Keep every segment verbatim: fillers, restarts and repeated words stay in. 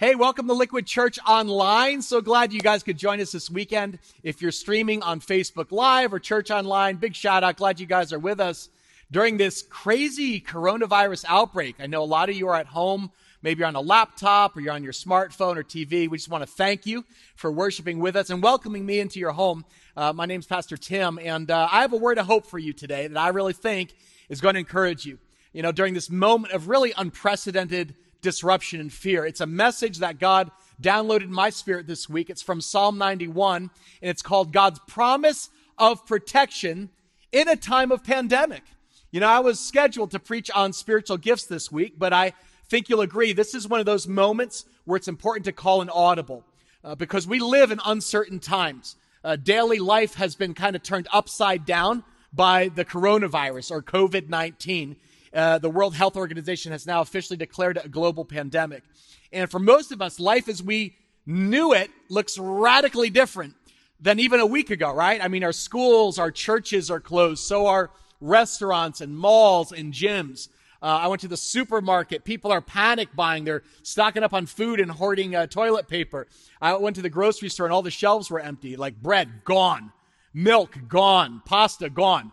Hey, welcome to Liquid Church Online. So glad you guys could join us this weekend. If you're streaming on Facebook Live or Church Online, big shout out. Glad you guys are with us during this crazy coronavirus outbreak. I know a lot of you are at home. Maybe you're on a laptop or you're on your smartphone or T V. We just want to thank you for worshiping with us and welcoming me into your home. Uh, my name's Pastor Tim, and uh, I have a word of hope for you today that I really think is going to encourage you. You know, during this moment of really unprecedented disruption and fear, it's a message that God downloaded in my spirit this week. It's from Psalm ninety-one, and it's called God's Promise of Protection in a Time of Pandemic. You know, I was scheduled to preach on spiritual gifts this week, but I think you'll agree this is one of those moments where it's important to call an audible uh, because we live in uncertain times. Uh, daily life has been kind of turned upside down by the coronavirus or COVID nineteen. Uh, the World Health Organization has now officially declared a global pandemic. And for most of us, life as we knew it looks radically different than even a week ago, right? I mean, our schools, our churches are closed. So are restaurants and malls and gyms. Uh, I went to the supermarket. People are panic buying. They're stocking up on food and hoarding uh, toilet paper. I went to the grocery store and all the shelves were empty, like bread, gone, milk, gone, pasta, gone.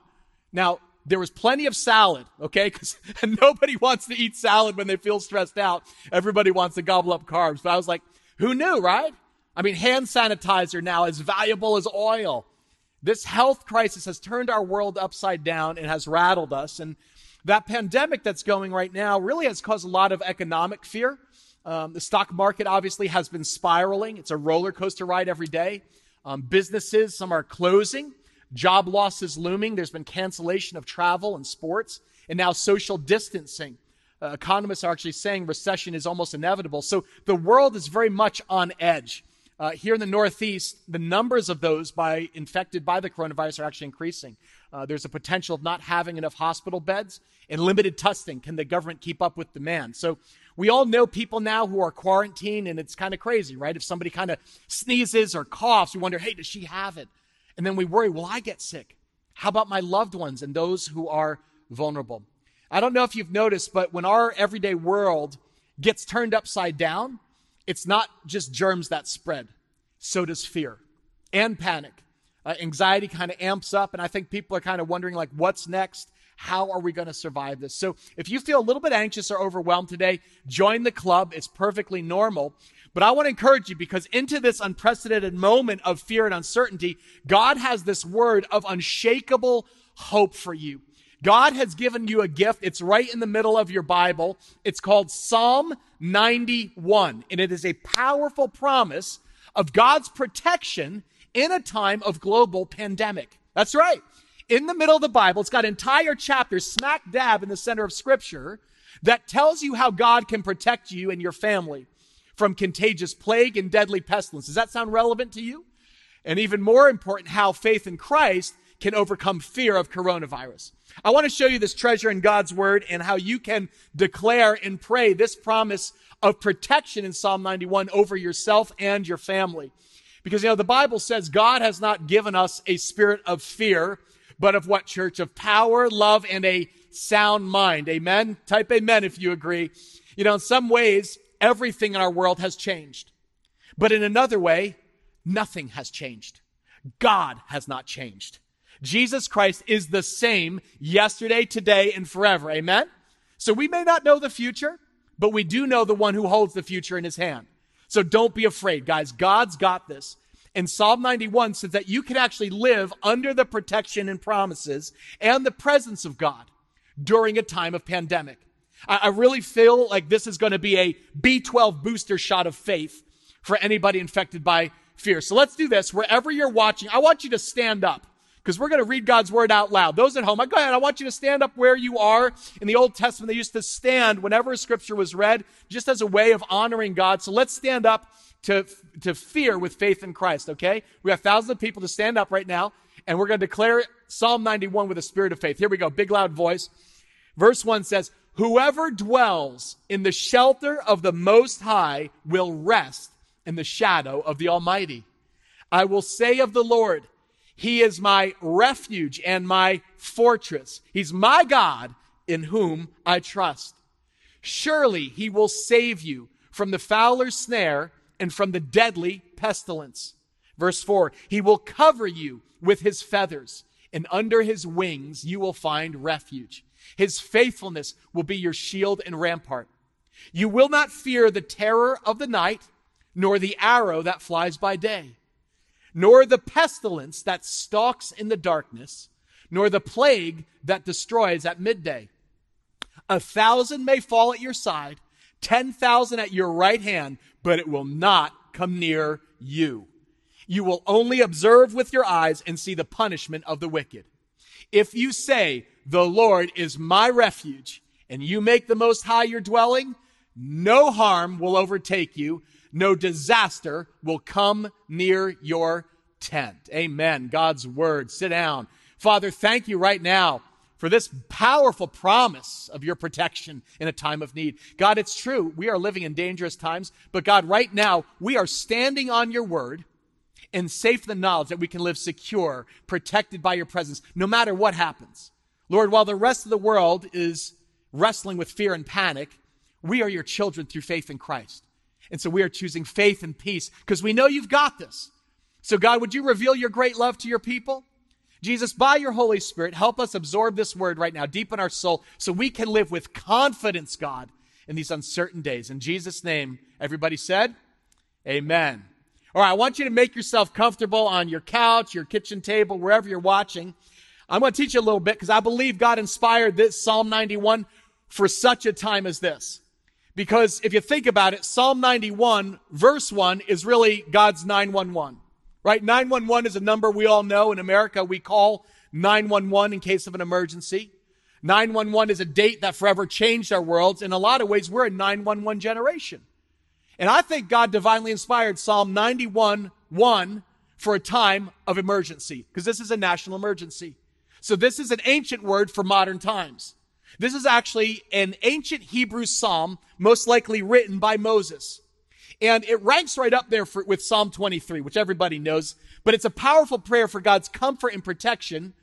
Now, there was plenty of salad, okay? Because nobody wants to eat salad when they feel stressed out. Everybody wants to gobble up carbs. But I was like, who knew, right? I mean, hand sanitizer now is valuable as oil. This health crisis has turned our world upside down and has rattled us. And that pandemic that's going right now really has caused a lot of economic fear. Um, the stock market obviously has been spiraling. It's a roller coaster ride every day. Um, businesses, some are closing. Job loss is looming. There's been cancellation of travel and sports, and now social distancing. Uh, economists are actually saying recession is almost inevitable. So the world is very much on edge. Uh, here in the Northeast, the numbers of those by infected by the coronavirus are actually increasing. Uh, there's a potential of not having enough hospital beds and limited testing. Can the government keep up with demand? So we all know people now who are quarantined, and it's kind of crazy, right? If somebody kind of sneezes or coughs, we wonder, hey, does she have it? And then we worry, will I get sick? How about my loved ones and those who are vulnerable? I don't know if you've noticed, but when our everyday world gets turned upside down, it's not just germs that spread. So does fear and panic. Uh, anxiety kind of amps up, and I think people are kind of wondering, like, what's next? How are we going to survive this? So if you feel a little bit anxious or overwhelmed today, join the club. It's perfectly normal. But I want to encourage you, because into this unprecedented moment of fear and uncertainty, God has this word of unshakable hope for you. God has given you a gift. It's right in the middle of your Bible. It's called Psalm ninety-one, and it is a powerful promise of God's protection in a time of global pandemic. That's right. In the middle of the Bible, it's got entire chapters smack dab in the center of Scripture that tells you how God can protect you and your family from contagious plague and deadly pestilence. Does that sound relevant to you? And even more important, how faith in Christ can overcome fear of coronavirus. I want to show you this treasure in God's word and how you can declare and pray this promise of protection in Psalm ninety-one over yourself and your family. Because, you know, the Bible says God has not given us a spirit of fear, but of what, church? Of power, love, and a sound mind. Amen? Type amen if you agree. You know, in some ways, everything in our world has changed. But in another way, nothing has changed. God has not changed. Jesus Christ is the same yesterday, today, and forever. Amen? So we may not know the future, but we do know the one who holds the future in his hand. So don't be afraid, guys. God's got this. And Psalm ninety-one says that you can actually live under the protection and promises and the presence of God during a time of pandemic. I, I really feel like this is going to be a B twelve booster shot of faith for anybody infected by fear. So let's do this. Wherever you're watching, I want you to stand up, because we're going to read God's word out loud. Those at home, go ahead. I want you to stand up where you are. In the Old Testament, they used to stand whenever scripture was read, just as a way of honoring God. So let's stand up to, to fear with faith in Christ, okay? We have thousands of people to stand up right now, and we're going to declare Psalm ninety-one with a spirit of faith. Here we go, big loud voice. Verse one says, whoever dwells in the shelter of the Most High will rest in the shadow of the Almighty. I will say of the Lord, he is my refuge and my fortress. He's my God in whom I trust. Surely he will save you from the fowler's snare and from the deadly pestilence. Verse four, he will cover you with his feathers, and under his wings you will find refuge. His faithfulness will be your shield and rampart. You will not fear the terror of the night, nor the arrow that flies by day, nor the pestilence that stalks in the darkness, nor the plague that destroys at midday. A thousand may fall at your side, ten thousand at your right hand, but it will not come near you. You will only observe with your eyes and see the punishment of the wicked. If you say, the Lord is my refuge, and you make the Most High your dwelling, no harm will overtake you. No disaster will come near your tent. Amen. God's word. Sit down. Father, thank you right now for this powerful promise of your protection in a time of need. God, it's true. We are living in dangerous times, but God, right now, we are standing on your word and safe in the knowledge that we can live secure, protected by your presence, no matter what happens. Lord, while the rest of the world is wrestling with fear and panic, we are your children through faith in Christ. And so we are choosing faith and peace because we know you've got this. So God, would you reveal your great love to your people? Jesus, by your Holy Spirit, help us absorb this word right now, deep in our soul, so we can live with confidence, God, in these uncertain days. In Jesus' name, everybody said, amen. All right, I want you to make yourself comfortable on your couch, your kitchen table, wherever you're watching. I'm going to teach you a little bit because I believe God inspired this Psalm ninety-one for such a time as this. Because if you think about it, Psalm ninety-one, verse one, is really God's nine one one, right? nine one one is a number we all know. In America, we call nine one one in case of an emergency. nine one one is a date that forever changed our worlds. In a lot of ways, we're a nine one one generation. And I think God divinely inspired Psalm ninety-one, one for a time of emergency, because this is a national emergency. So this is an ancient word for modern times. This is actually an ancient Hebrew psalm, most likely written by Moses. And it ranks right up there for, with Psalm twenty-three, which everybody knows. But it's a powerful prayer for God's comfort and protection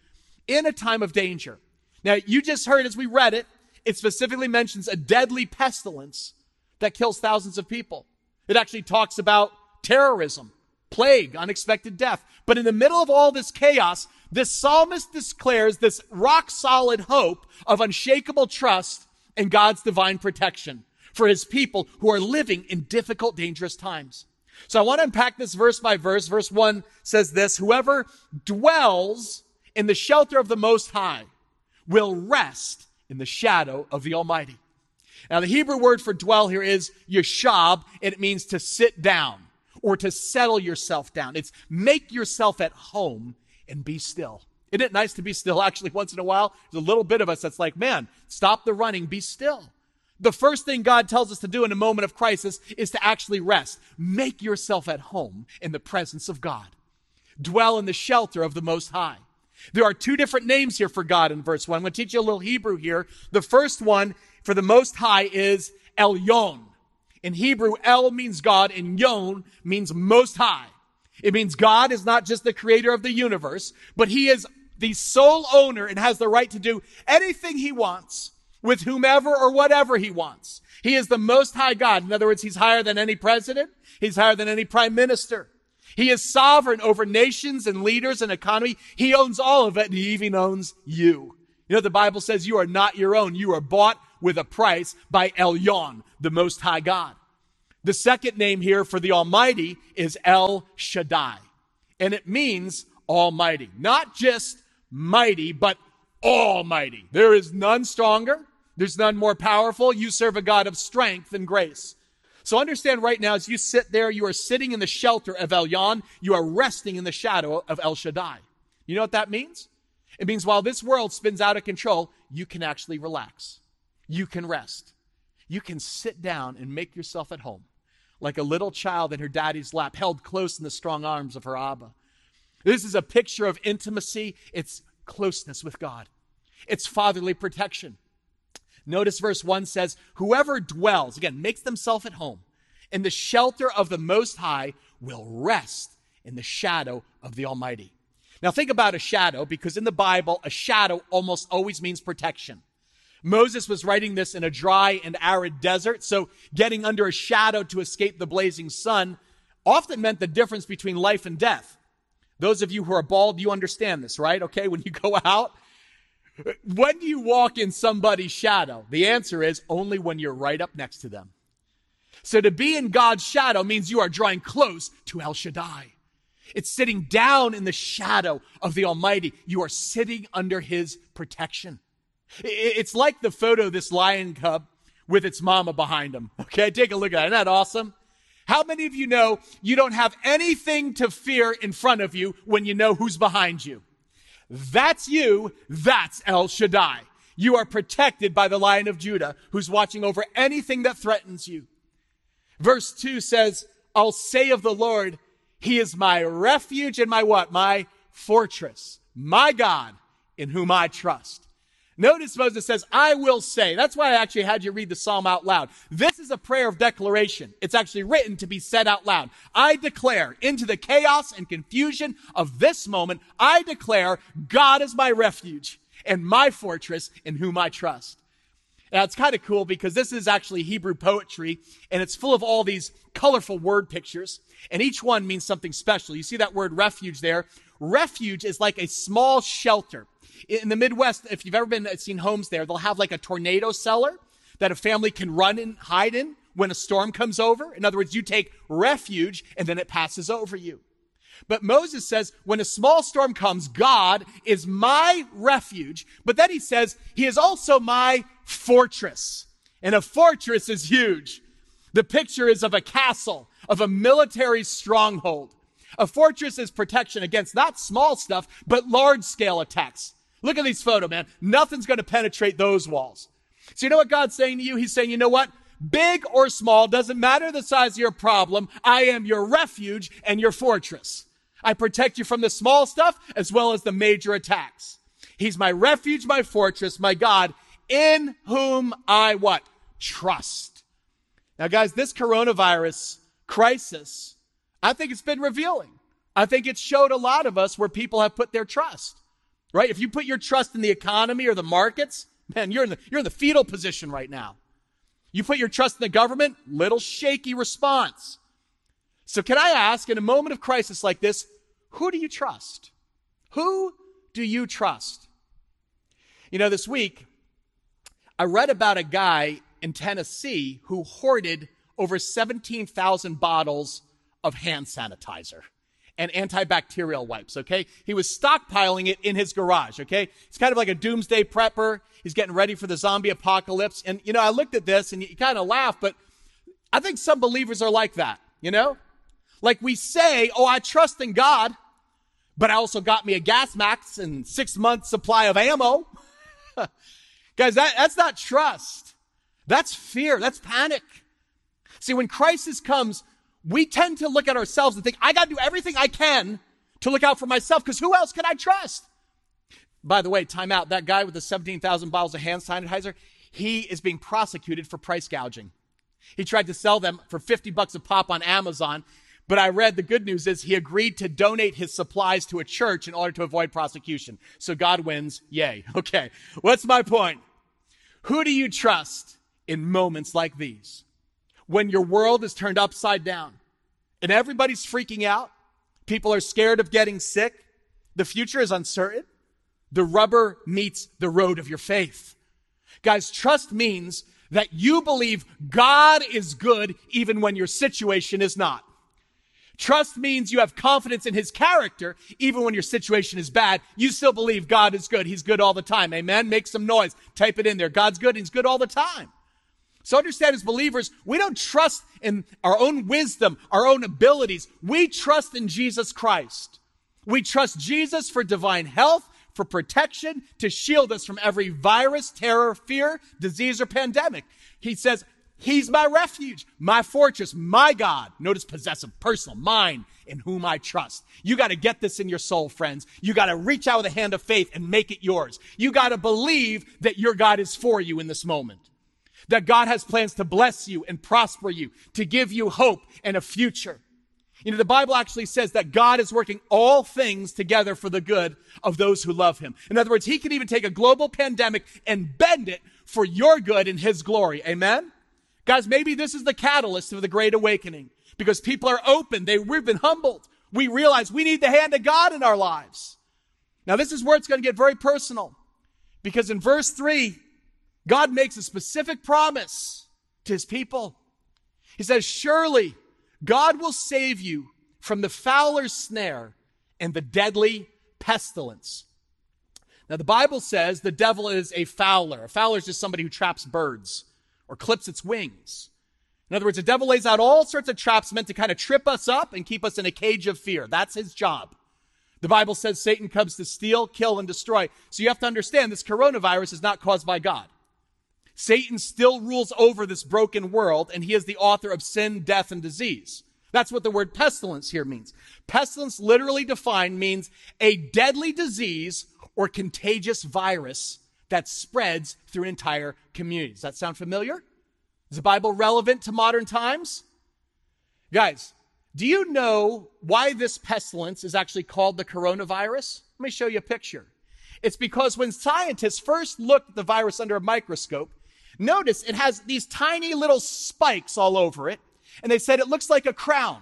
in a time of danger. Now, you just heard as we read it, it specifically mentions a deadly pestilence that kills thousands of people. It actually talks about terrorism, plague, unexpected death. But in the middle of all this chaos, this psalmist declares this rock-solid hope of unshakable trust in God's divine protection for his people who are living in difficult, dangerous times. So I want to unpack this verse by verse. Verse one says this, whoever dwells in the shelter of the Most High will rest in the shadow of the Almighty. Now, the Hebrew word for dwell here is yashab, and it means to sit down or to settle yourself down. It's make yourself at home and be still. Isn't it nice to be still? Actually, once in a while, there's a little bit of us that's like, man, stop the running, be still. The first thing God tells us to do in a moment of crisis is to actually rest. Make yourself at home in the presence of God. Dwell in the shelter of the Most High. There are two different names here for God in verse one. I'm going to teach you a little Hebrew here. The first one for the Most High is El Yon. In Hebrew, El means God and Yon means Most High. It means God is not just the creator of the universe, but he is the sole owner and has the right to do anything he wants with whomever or whatever he wants. He is the Most High God. In other words, he's higher than any president. He's higher than any prime minister. He is sovereign over nations and leaders and economy. He owns all of it, and he even owns you. You know, the Bible says you are not your own. You are bought with a price by El Yon, the Most High God. The second name here for the Almighty is El Shaddai, and it means Almighty. Not just mighty, but Almighty. There is none stronger. There's none more powerful. You serve a God of strength and grace. So understand right now, as you sit there, you are sitting in the shelter of El Yon. You are resting in the shadow of El Shaddai. You know what that means? It means while this world spins out of control, you can actually relax. You can rest. You can sit down and make yourself at home, like a little child in her daddy's lap, held close in the strong arms of her Abba. This is a picture of intimacy. It's closeness with God. It's fatherly protection. Notice verse one says, whoever dwells, again, makes themselves at home, in the shelter of the Most High will rest in the shadow of the Almighty. Now think about a shadow, because in the Bible, a shadow almost always means protection. Moses was writing this in a dry and arid desert, so getting under a shadow to escape the blazing sun often meant the difference between life and death. Those of you who are bald, you understand this, right? Okay, when you go out, when do you walk in somebody's shadow? The answer is only when you're right up next to them. So to be in God's shadow means you are drawing close to El Shaddai. It's sitting down in the shadow of the Almighty. You are sitting under his protection. It's like the photo of this lion cub with its mama behind him. Okay, take a look at it. Isn't that awesome? How many of you know you don't have anything to fear in front of you when you know who's behind you? That's you. That's El Shaddai. You are protected by the Lion of Judah, who's watching over anything that threatens you. Verse two says, I'll say of the Lord, he is my refuge and my what? My fortress, my God in whom I trust. Notice Moses says, I will say. That's why I actually had you read the psalm out loud. This is a prayer of declaration. It's actually written to be said out loud. I declare into the chaos and confusion of this moment, I declare God is my refuge and my fortress in whom I trust. Now, it's kind of cool because this is actually Hebrew poetry, and it's full of all these colorful word pictures, and each one means something special. You see that word refuge there? Refuge is like a small shelter. In the Midwest, if you've ever been seen homes there, they'll have like a tornado cellar that a family can run and hide in when a storm comes over. In other words, you take refuge, and then it passes over you. But Moses says, when a small storm comes, God is my refuge. But then he says, he is also my fortress. And a fortress is huge. The picture is of a castle, of a military stronghold. A fortress is protection against not small stuff, but large-scale attacks. Look at these photos, man. Nothing's going to penetrate those walls. So you know what God's saying to you? He's saying, you know what? Big or small, doesn't matter the size of your problem. I am your refuge and your fortress. I protect you from the small stuff as well as the major attacks. He's my refuge, my fortress, my God, in whom I what? Trust. Now, guys, this coronavirus crisis, I think it's been revealing. I think it showed a lot of us where people have put their trust, right? If you put your trust in the economy or the markets, man, you're in the, you're in the fetal position right now. You put your trust in the government, little shaky response. So can I ask, in a moment of crisis like this, who do you trust? Who do you trust? You know, this week, I read about a guy in Tennessee who hoarded over seventeen thousand bottles of hand sanitizer and antibacterial wipes, okay? He was stockpiling it in his garage, okay? It's kind of like a doomsday prepper. He's getting ready for the zombie apocalypse. And, you know, I looked at this and you kind of laugh, but I think some believers are like that, you know? Like we say, oh, I trust in God, but I also got me a gas mask and six months supply of ammo. Guys, that, that's not trust. That's fear. That's panic. See, when crisis comes, we tend to look at ourselves and think, I got to do everything I can to look out for myself because who else can I trust? By the way, time out. That guy with the seventeen thousand bottles of hand sanitizer, he is being prosecuted for price gouging. He tried to sell them for fifty bucks a pop on Amazon, but I read the good news is he agreed to donate his supplies to a church in order to avoid prosecution. So God wins. Yay. Okay. What's my point? Who do you trust in moments like these? When your world is turned upside down and everybody's freaking out, people are scared of getting sick, the future is uncertain, the rubber meets the road of your faith. Guys, trust means that you believe God is good even when your situation is not. Trust means you have confidence in his character even when your situation is bad. You still believe God is good. He's good all the time. Amen? Make some noise. Type it in there. God's good. He's good all the time. So understand, as believers, we don't trust in our own wisdom, our own abilities. We trust in Jesus Christ. We trust Jesus for divine health, for protection, to shield us from every virus, terror, fear, disease, or pandemic. He says, he's my refuge, my fortress, my God. Notice possessive, personal, mine, in whom I trust. You got to get this in your soul, friends. You got to reach out with a hand of faith and make it yours. You got to believe that your God is for you in this moment. That God has plans to bless you and prosper you, to give you hope and a future. You know, the Bible actually says that God is working all things together for the good of those who love him. In other words, he can even take a global pandemic and bend it for your good and his glory. Amen? Guys, maybe this is the catalyst of the Great Awakening because people are open. They, we've been humbled. We realize we need the hand of God in our lives. Now, this is where it's going to get very personal because in verse three, God makes a specific promise to his people. He says, surely God will save you from the fowler's snare and the deadly pestilence. Now, the Bible says the devil is a fowler. A fowler is just somebody who traps birds or clips its wings. In other words, the devil lays out all sorts of traps meant to kind of trip us up and keep us in a cage of fear. That's his job. The Bible says Satan comes to steal, kill, and destroy. So you have to understand this coronavirus is not caused by God. Satan still rules over this broken world, and he is the author of sin, death, and disease. That's what the word pestilence here means. Pestilence, literally defined, means a deadly disease or contagious virus that spreads through entire communities. Does that sound familiar? Is the Bible relevant to modern times? Guys, do you know why this pestilence is actually called the coronavirus? Let me show you a picture. It's because when scientists first looked at the virus under a microscope, notice it has these tiny little spikes all over it. And they said it looks like a crown.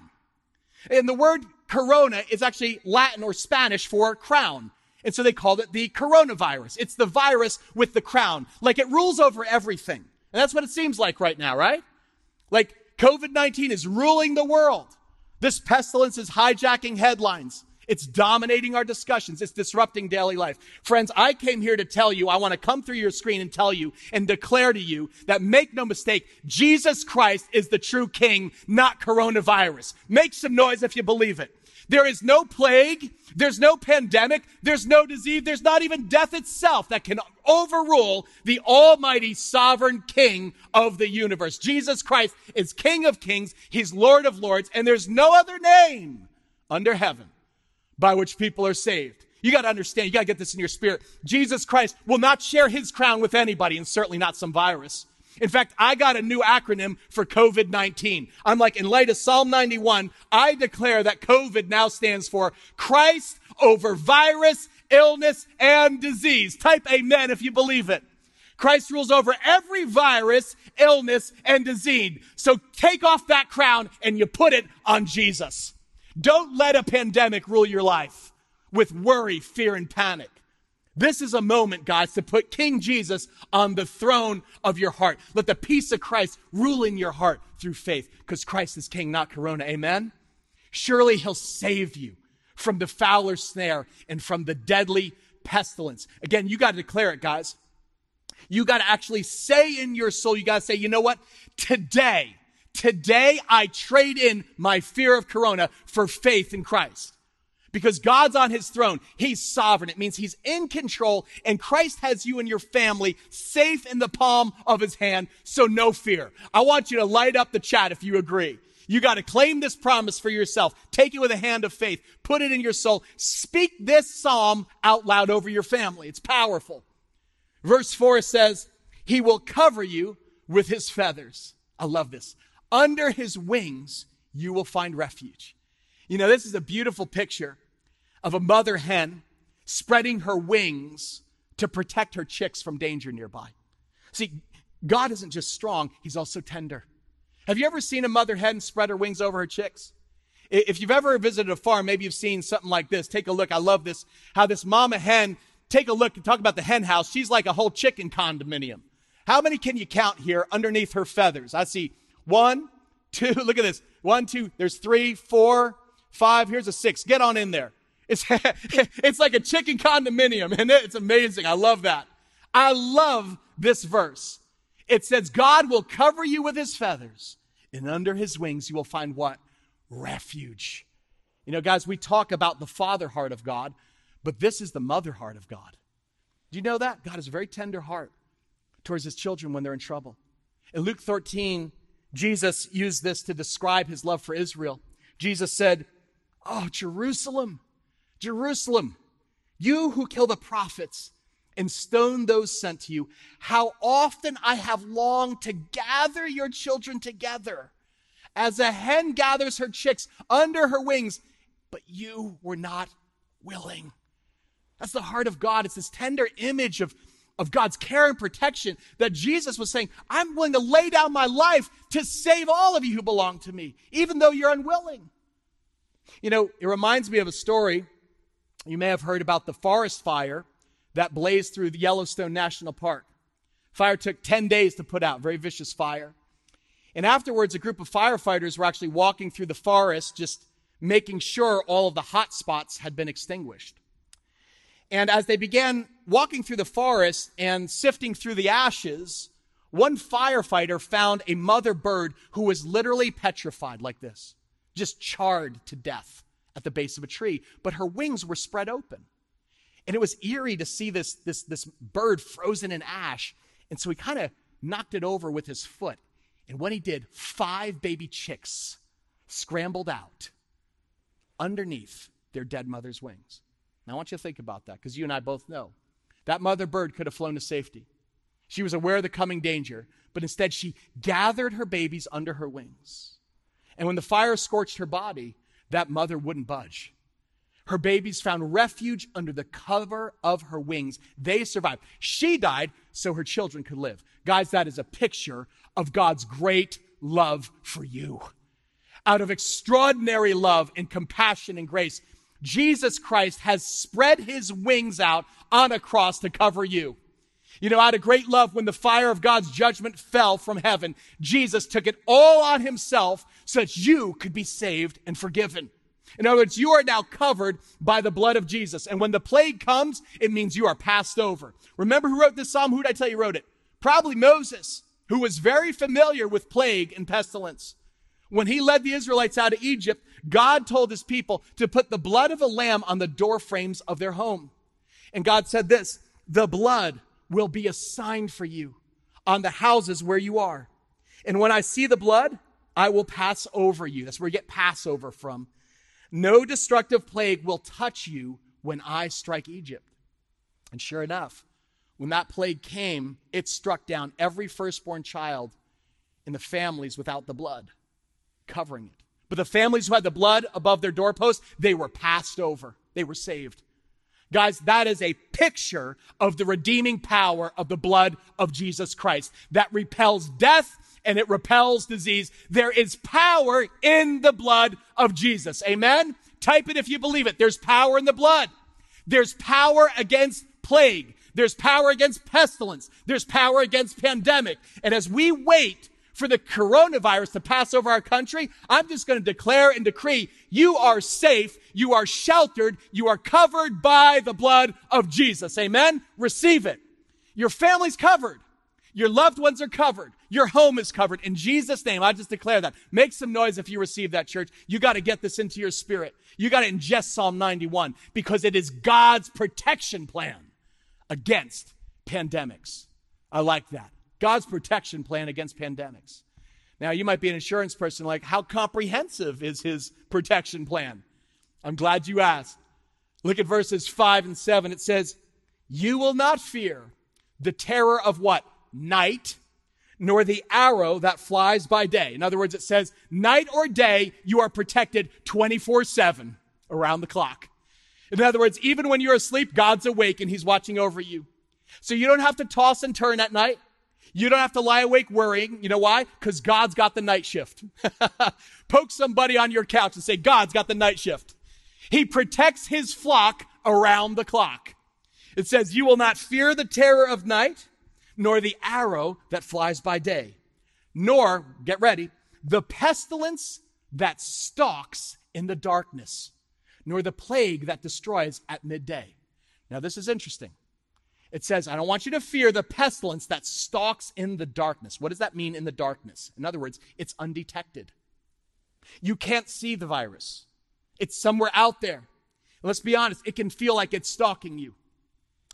And the word corona is actually Latin or Spanish for crown. And so they called it the coronavirus. It's the virus with the crown. Like it rules over everything. And that's what it seems like right now, right? Like COVID nineteen is ruling the world. This pestilence is hijacking headlines. It's dominating our discussions. It's disrupting daily life. Friends, I came here to tell you, I want to come through your screen and tell you and declare to you that make no mistake, Jesus Christ is the true king, not coronavirus. Make some noise if you believe it. There is no plague. There's no pandemic. There's no disease. There's not even death itself that can overrule the almighty sovereign king of the universe. Jesus Christ is King of Kings. He's Lord of Lords. And there's no other name under heaven by which people are saved. You got to understand, you got to get this in your spirit. Jesus Christ will not share his crown with anybody, and certainly not some virus. In fact, I got a new acronym for COVID nineteen. I'm like, in light of Psalm ninety-one, I declare that COVID now stands for Christ over virus, illness, and disease. Type amen if you believe it. Christ rules over every virus, illness, and disease. So take off that crown and you put it on Jesus. Don't let a pandemic rule your life with worry, fear, and panic. This is a moment, guys, to put King Jesus on the throne of your heart. Let the peace of Christ rule in your heart through faith, because Christ is King, not Corona. Amen? Surely he'll save you from the fowler's snare and from the deadly pestilence. Again, you got to declare it, guys. You got to actually say in your soul, you got to say, you know what? Today, Today, I trade in my fear of corona for faith in Christ, because God's on his throne. He's sovereign. It means he's in control, and Christ has you and your family safe in the palm of his hand. So no fear. I want you to light up the chat if you agree. You got to claim this promise for yourself. Take it with a hand of faith. Put it in your soul. Speak this psalm out loud over your family. It's powerful. Verse four says, he will cover you with his feathers. I love this. Under his wings, you will find refuge. You know, this is a beautiful picture of a mother hen spreading her wings to protect her chicks from danger nearby. See, God isn't just strong, he's also tender. Have you ever seen a mother hen spread her wings over her chicks? If you've ever visited a farm, maybe you've seen something like this. Take a look. I love this, how this mama hen, take a look and talk about the hen house. She's like a whole chicken condominium. How many can you count here underneath her feathers? I see One, two, look at this. One, two, there's three, four, five. Here's a six. Get on in there. It's, it's like a chicken condominium, and it's amazing. I love that. I love this verse. It says, God will cover you with his feathers, and under his wings you will find what? Refuge. You know, guys, we talk about the father heart of God, but this is the mother heart of God. Do you know that? God has a very tender heart towards his children when they're in trouble. In Luke thirteen, Jesus used this to describe his love for Israel. Jesus said, oh, Jerusalem, Jerusalem, you who kill the prophets and stone those sent to you, how often I have longed to gather your children together as a hen gathers her chicks under her wings, but you were not willing. That's the heart of God. It's this tender image of of God's care and protection that Jesus was saying, I'm willing to lay down my life to save all of you who belong to me, even though you're unwilling. You know, it reminds me of a story. You may have heard about the forest fire that blazed through the Yellowstone National Park. Fire took ten days to put out, very vicious fire. And afterwards, a group of firefighters were actually walking through the forest, just making sure all of the hot spots had been extinguished. And as they began walking through the forest and sifting through the ashes, one firefighter found a mother bird who was literally petrified like this, just charred to death at the base of a tree. But her wings were spread open. And it was eerie to see this, this, this bird frozen in ash. And so he kind of knocked it over with his foot. And when he did, five baby chicks scrambled out underneath their dead mother's wings. Now, I want you to think about that, because you and I both know that mother bird could have flown to safety. She was aware of the coming danger, but instead she gathered her babies under her wings. And when the fire scorched her body, that mother wouldn't budge. Her babies found refuge under the cover of her wings. They survived. She died so her children could live. Guys, that is a picture of God's great love for you. Out of extraordinary love and compassion and grace, Jesus Christ has spread his wings out on a cross to cover you. You know, out of great love, when the fire of God's judgment fell from heaven, Jesus took it all on himself so that you could be saved and forgiven. In other words, you are now covered by the blood of Jesus. And when the plague comes, it means you are passed over. Remember who wrote this psalm? Who did I tell you wrote it? Probably Moses, who was very familiar with plague and pestilence. When he led the Israelites out of Egypt, God told his people to put the blood of a lamb on the door frames of their home. And God said this, the blood will be a sign for you on the houses where you are. And when I see the blood, I will pass over you. That's where you get Passover from. No destructive plague will touch you when I strike Egypt. And sure enough, when that plague came, it struck down every firstborn child in the families without the blood, covering it. But the families who had the blood above their doorposts, they were passed over. They were saved. Guys, that is a picture of the redeeming power of the blood of Jesus Christ that repels death and it repels disease. There is power in the blood of Jesus. Amen? Type it if you believe it. There's power in the blood. There's power against plague. There's power against pestilence. There's power against pandemic. And as we wait for the coronavirus to pass over our country, I'm just going to declare and decree, you are safe, you are sheltered, you are covered by the blood of Jesus. Amen? Receive it. Your family's covered. Your loved ones are covered. Your home is covered. In Jesus' name, I just declare that. Make some noise if you receive that, church. You got to get this into your spirit. You got to ingest Psalm ninety-one, because it is God's protection plan against pandemics. I like that. God's protection plan against pandemics. Now, you might be an insurance person, like, how comprehensive is his protection plan? I'm glad you asked. Look at verses five and seven. It says, you will not fear the terror of what? Night, nor the arrow that flies by day. In other words, it says, night or day, you are protected twenty-four seven, around the clock. In other words, even when you're asleep, God's awake and he's watching over you. So you don't have to toss and turn at night. You don't have to lie awake worrying. You know why? Because God's got the night shift. Poke somebody on your couch and say, God's got the night shift. He protects his flock around the clock. It says, you will not fear the terror of night, nor the arrow that flies by day, nor, get ready, the pestilence that stalks in the darkness, nor the plague that destroys at midday. Now, this is interesting. It says, I don't want you to fear the pestilence that stalks in the darkness. What does that mean, in the darkness? In other words, it's undetected. You can't see the virus. It's somewhere out there. And let's be honest, it can feel like it's stalking you.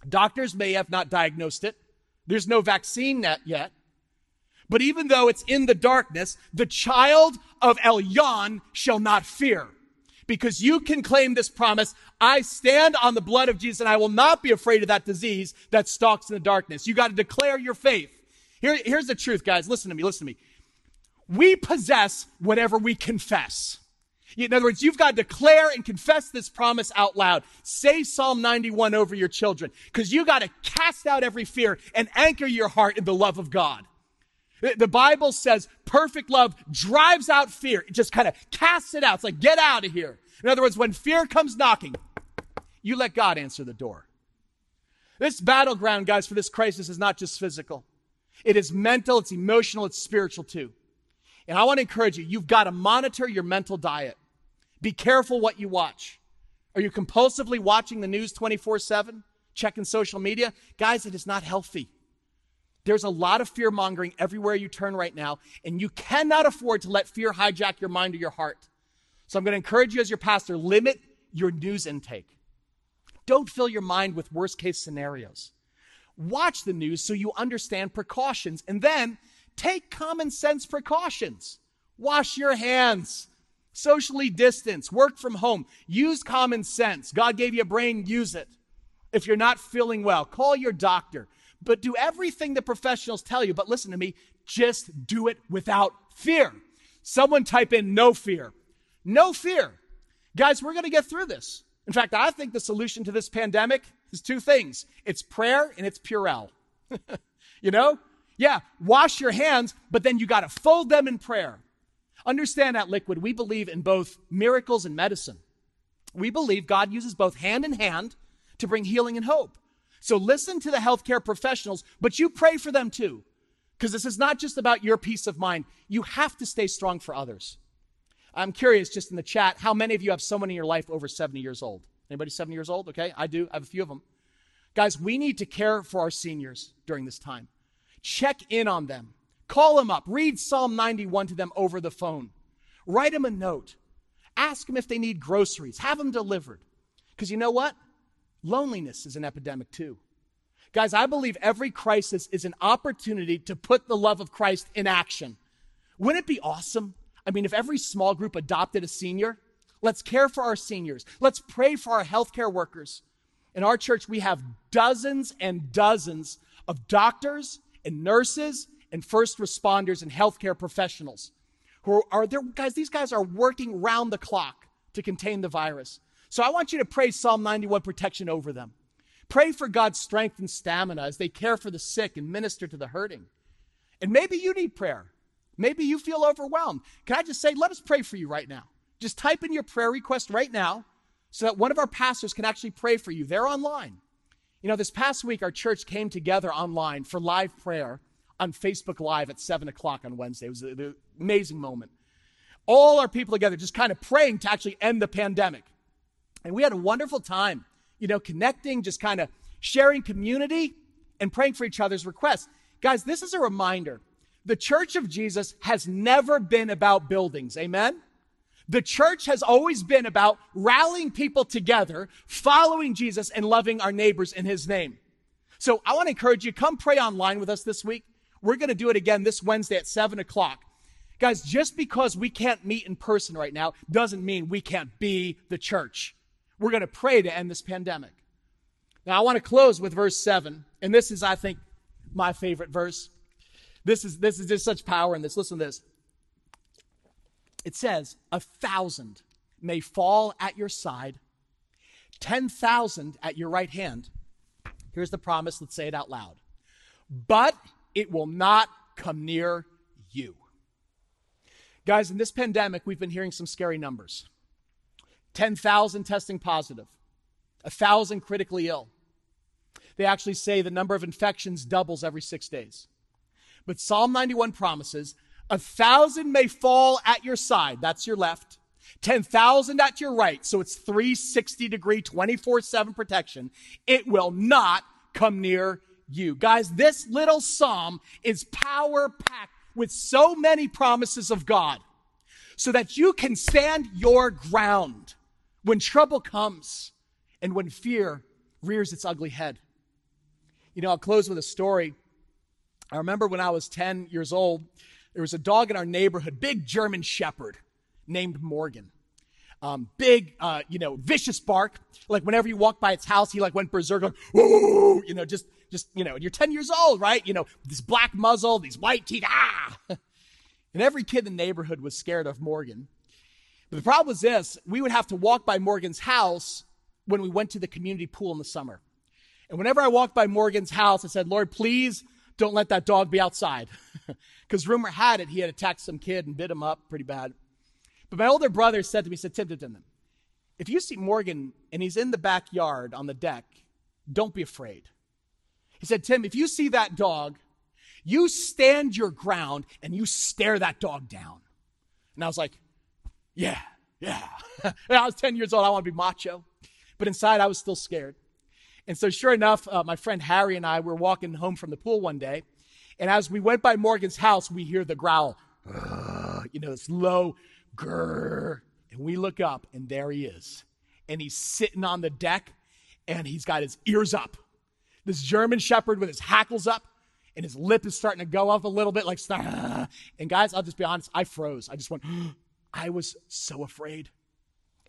Doctors may have not diagnosed it. There's no vaccine yet. But even though it's in the darkness, the child of El Yon shall not fear. Because you can claim this promise, I stand on the blood of Jesus and I will not be afraid of that disease that stalks in the darkness. You got to declare your faith. Here, here's the truth, guys. Listen to me, listen to me. We possess whatever we confess. In other words, you've got to declare and confess this promise out loud. Say Psalm ninety-one over your children, because you got to cast out every fear and anchor your heart in the love of God. The Bible says perfect love drives out fear. It just kind of casts it out. It's like, get out of here. In other words, when fear comes knocking, you let God answer the door. This battleground, guys, for this crisis is not just physical. It is mental, it's emotional, it's spiritual too. And I want to encourage you, you've got to monitor your mental diet. Be careful what you watch. Are you compulsively watching the news twenty-four seven, checking social media? Guys, it is not healthy. There's a lot of fear mongering everywhere you turn right now, and you cannot afford to let fear hijack your mind or your heart. So I'm going to encourage you as your pastor, limit your news intake. Don't fill your mind with worst case scenarios. Watch the news so you understand precautions, and then take common sense precautions. Wash your hands, socially distance, work from home, use common sense. God gave you a brain, use it. If you're not feeling well, call your doctor. But do everything the professionals tell you. But listen to me, just do it without fear. Someone type in no fear. No fear. Guys, we're going to get through this. In fact, I think the solution to this pandemic is two things. It's prayer and it's Purell. You know? Yeah, wash your hands, but then you got to fold them in prayer. Understand that, Liquid. We believe in both miracles and medicine. We believe God uses both hand in hand to bring healing and hope. So listen to the healthcare professionals, but you pray for them too, because this is not just about your peace of mind. You have to stay strong for others. I'm curious, just in the chat, how many of you have someone in your life over seventy years old? Anybody seventy years old? Okay, I do. I have a few of them. Guys, we need to care for our seniors during this time. Check in on them. Call them up. Read Psalm ninety-one to them over the phone. Write them a note. Ask them if they need groceries. Have them delivered, because you know what? Loneliness is an epidemic too. Guys, I believe every crisis is an opportunity to put the love of Christ in action. Wouldn't it be awesome? I mean, if every small group adopted a senior, let's care for our seniors. Let's pray for our healthcare workers. In our church, we have dozens and dozens of doctors and nurses and first responders and healthcare professionals who are there. Guys, these guys are working round the clock to contain the virus. So I want you to pray Psalm ninety-one protection over them. Pray for God's strength and stamina as they care for the sick and minister to the hurting. And maybe you need prayer. Maybe you feel overwhelmed. Can I just say, let us pray for you right now. Just type in your prayer request right now so that one of our pastors can actually pray for you. They're online. You know, this past week, our church came together online for live prayer on Facebook Live at seven o'clock on Wednesday. It was an amazing moment. All our people together just kind of praying to actually end the pandemic. And we had a wonderful time, you know, connecting, just kind of sharing community and praying for each other's requests. Guys, this is a reminder. The Church of Jesus has never been about buildings, amen? The church has always been about rallying people together, following Jesus, and loving our neighbors in his name. So I want to encourage you, come pray online with us this week. We're going to do it again this Wednesday at seven o'clock. Guys, just because we can't meet in person right now doesn't mean we can't be the church. We're going to pray to end this pandemic. Now, I want to close with verse seven. And this is, I think, my favorite verse. This is, this is just such power in this. Listen to this. It says, a thousand may fall at your side, ten thousand at your right hand. Here's the promise. Let's say it out loud. But it will not come near you. Guys, in this pandemic, we've been hearing some scary numbers. ten thousand testing positive, one thousand critically ill. They actually say the number of infections doubles every six days. But Psalm ninety-one promises, one thousand may fall at your side, that's your left, ten thousand at your right, so it's three sixty degree, twenty-four seven protection. It will not come near you. Guys, this little psalm is power-packed with so many promises of God, so that you can stand your ground when trouble comes and when fear rears its ugly head. You know, I'll close with a story. I remember when I was ten years old, there was a dog in our neighborhood, big German shepherd named Morgan. Um, big, uh, you know, vicious bark. Like whenever you walked by its house, he like went berserk, like, whoa, you know, just, just, you know, and you're ten years old, right? You know, this black muzzle, these white teeth, ah. And every kid in the neighborhood was scared of Morgan. But the problem was this: we would have to walk by Morgan's house when we went to the community pool in the summer. And whenever I walked by Morgan's house, I said, Lord, please don't let that dog be outside. Because rumor had it, he had attacked some kid and bit him up pretty bad. But my older brother said to me, he said, Tim, Tim, Tim, if you see Morgan and he's in the backyard on the deck, don't be afraid. He said, Tim, if you see that dog, you stand your ground and you stare that dog down. And I was like, yeah, yeah. I was ten years old. I want to be macho. But inside, I was still scared. And so sure enough, uh, my friend Harry and I were walking home from the pool one day. And as we went by Morgan's house, we hear the growl. You know, this low grrr. And we look up, and there he is. And he's sitting on the deck, and he's got his ears up. This German shepherd with his hackles up, and his lip is starting to go up a little bit, like, Star. And guys, I'll just be honest, I froze. I just went, I was so afraid.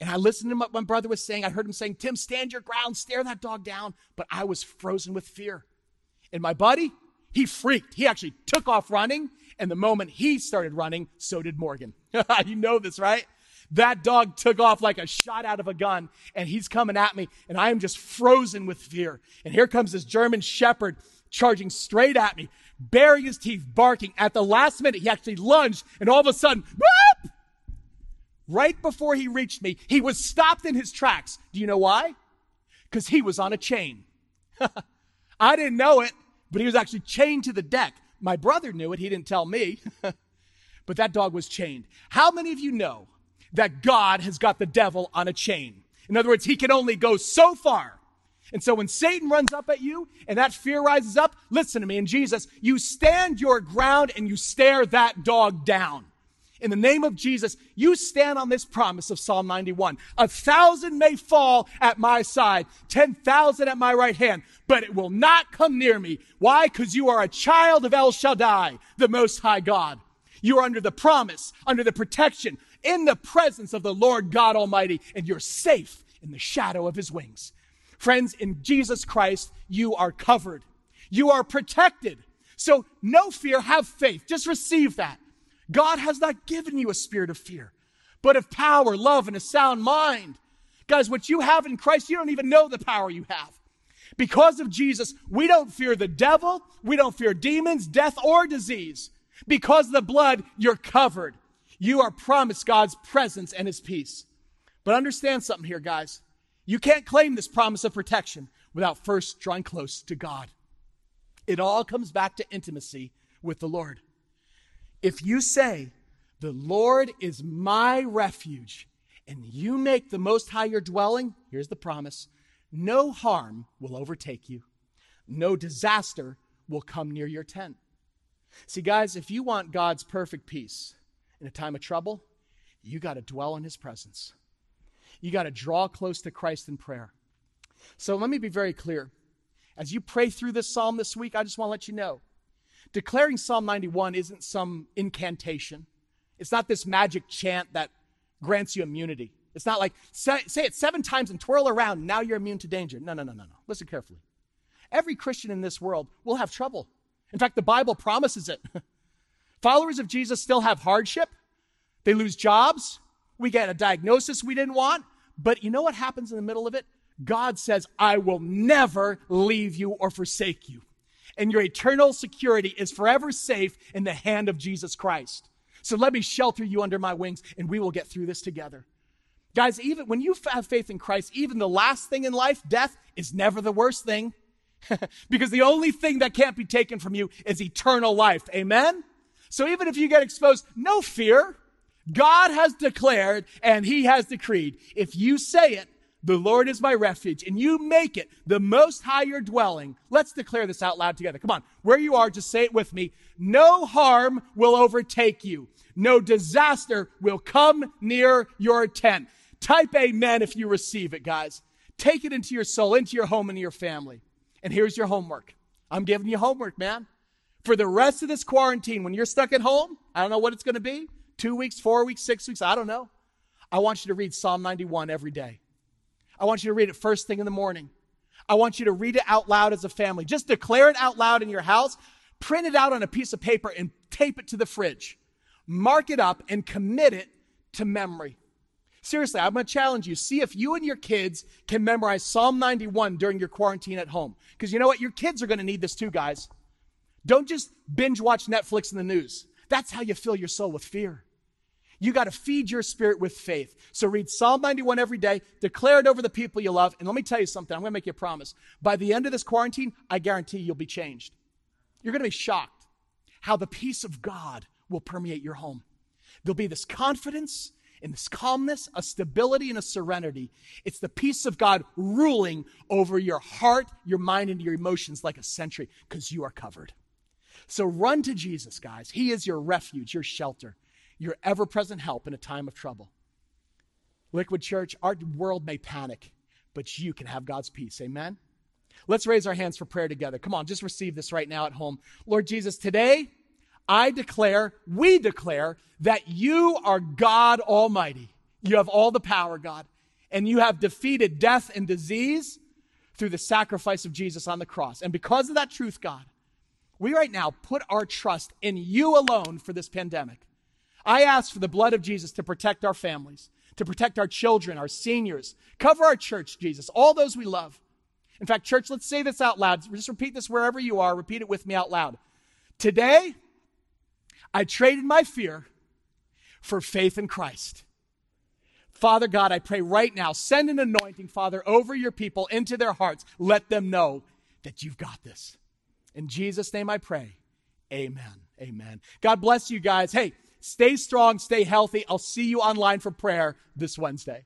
And I listened to what my brother was saying. I heard him saying, Tim, stand your ground, stare that dog down. But I was frozen with fear. And my buddy, he freaked. He actually took off running. And the moment he started running, so did Morgan. You know this, right? That dog took off like a shot out of a gun, and he's coming at me, and I am just frozen with fear. And here comes this German shepherd charging straight at me, baring his teeth, barking. At the last minute, he actually lunged, and all of a sudden, whoop! Right before he reached me, he was stopped in his tracks. Do you know why? Because he was on a chain. I didn't know it, but he was actually chained to the deck. My brother knew it. He didn't tell me, but that dog was chained. How many of you know that God has got the devil on a chain? In other words, he can only go so far. And so when Satan runs up at you and that fear rises up, listen to me, in Jesus, you stand your ground and you stare that dog down. In the name of Jesus, you stand on this promise of Psalm ninety-one. A thousand may fall at my side, ten thousand at my right hand, but it will not come near me. Why? Because you are a child of El Shaddai, the Most High God. You are under the promise, under the protection, in the presence of the Lord God Almighty, and you're safe in the shadow of his wings. Friends, in Jesus Christ, you are covered. You are protected. So no fear, have faith. Just receive that. God has not given you a spirit of fear, but of power, love, and a sound mind. Guys, what you have in Christ, you don't even know the power you have. Because of Jesus, we don't fear the devil. We don't fear demons, death, or disease. Because of the blood, you're covered. You are promised God's presence and his peace. But understand something here, guys. You can't claim this promise of protection without first drawing close to God. It all comes back to intimacy with the Lord. If you say, the Lord is my refuge, and you make the Most High your dwelling, here's the promise, no harm will overtake you. No disaster will come near your tent. See, guys, if you want God's perfect peace in a time of trouble, you got to dwell in his presence. You got to draw close to Christ in prayer. So let me be very clear. As you pray through this psalm this week, I just want to let you know, declaring Psalm ninety-one isn't some incantation. It's not this magic chant that grants you immunity. It's not like, say, say it seven times and twirl around, now you're immune to danger. No, no, no, no, no. Listen carefully. Every Christian in this world will have trouble. In fact, the Bible promises it. Followers of Jesus still have hardship. They lose jobs. We get a diagnosis we didn't want. But you know what happens in the middle of it? God says, I will never leave you or forsake you. And your eternal security is forever safe in the hand of Jesus Christ. So let me shelter you under my wings, and we will get through this together. Guys, even when you have faith in Christ, even the last thing in life, death, is never the worst thing. Because the only thing that can't be taken from you is eternal life. Amen? So even if you get exposed, no fear. God has declared and he has decreed. If you say it, the Lord is my refuge, and you make it the Most High your dwelling. Let's declare this out loud together. Come on. Where you are, just say it with me. No harm will overtake you. No disaster will come near your tent. Type amen if you receive it, guys. Take it into your soul, into your home, and your family. And here's your homework. I'm giving you homework, man. For the rest of this quarantine, when you're stuck at home, I don't know what it's going to be, two weeks, four weeks, six weeks, I don't know. I want you to read Psalm ninety-one every day. I want you to read it first thing in the morning. I want you to read it out loud as a family. Just declare it out loud in your house, print it out on a piece of paper, and tape it to the fridge. Mark it up and commit it to memory. Seriously, I'm going to challenge you. See if you and your kids can memorize Psalm ninety-one during your quarantine at home. Because you know what? Your kids are going to need this too, guys. Don't just binge watch Netflix and the news. That's how you fill your soul with fear. You got to feed your spirit with faith. So read Psalm ninety-one every day, declare it over the people you love. And let me tell you something. I'm going to make you a promise. By the end of this quarantine, I guarantee you'll be changed. You're going to be shocked how the peace of God will permeate your home. There'll be this confidence and this calmness, a stability and a serenity. It's the peace of God ruling over your heart, your mind, and your emotions like a sentry because you are covered. So run to Jesus, guys. He is your refuge, your shelter, your ever-present help in a time of trouble. Liquid Church, our world may panic, but you can have God's peace. Amen? Let's raise our hands for prayer together. Come on, just receive this right now at home. Lord Jesus, today I declare, we declare that you are God Almighty. You have all the power, God, and you have defeated death and disease through the sacrifice of Jesus on the cross. And because of that truth, God, we right now put our trust in you alone for this pandemic. I ask for the blood of Jesus to protect our families, to protect our children, our seniors. Cover our church, Jesus, all those we love. In fact, church, let's say this out loud. Just repeat this wherever you are. Repeat it with me out loud. Today, I traded my fear for faith in Christ. Father God, I pray right now, send an anointing, Father, over your people into their hearts. Let them know that you've got this. In Jesus' name I pray, amen, amen. God bless you guys. Hey, stay strong, stay healthy. I'll see you online for prayer this Wednesday.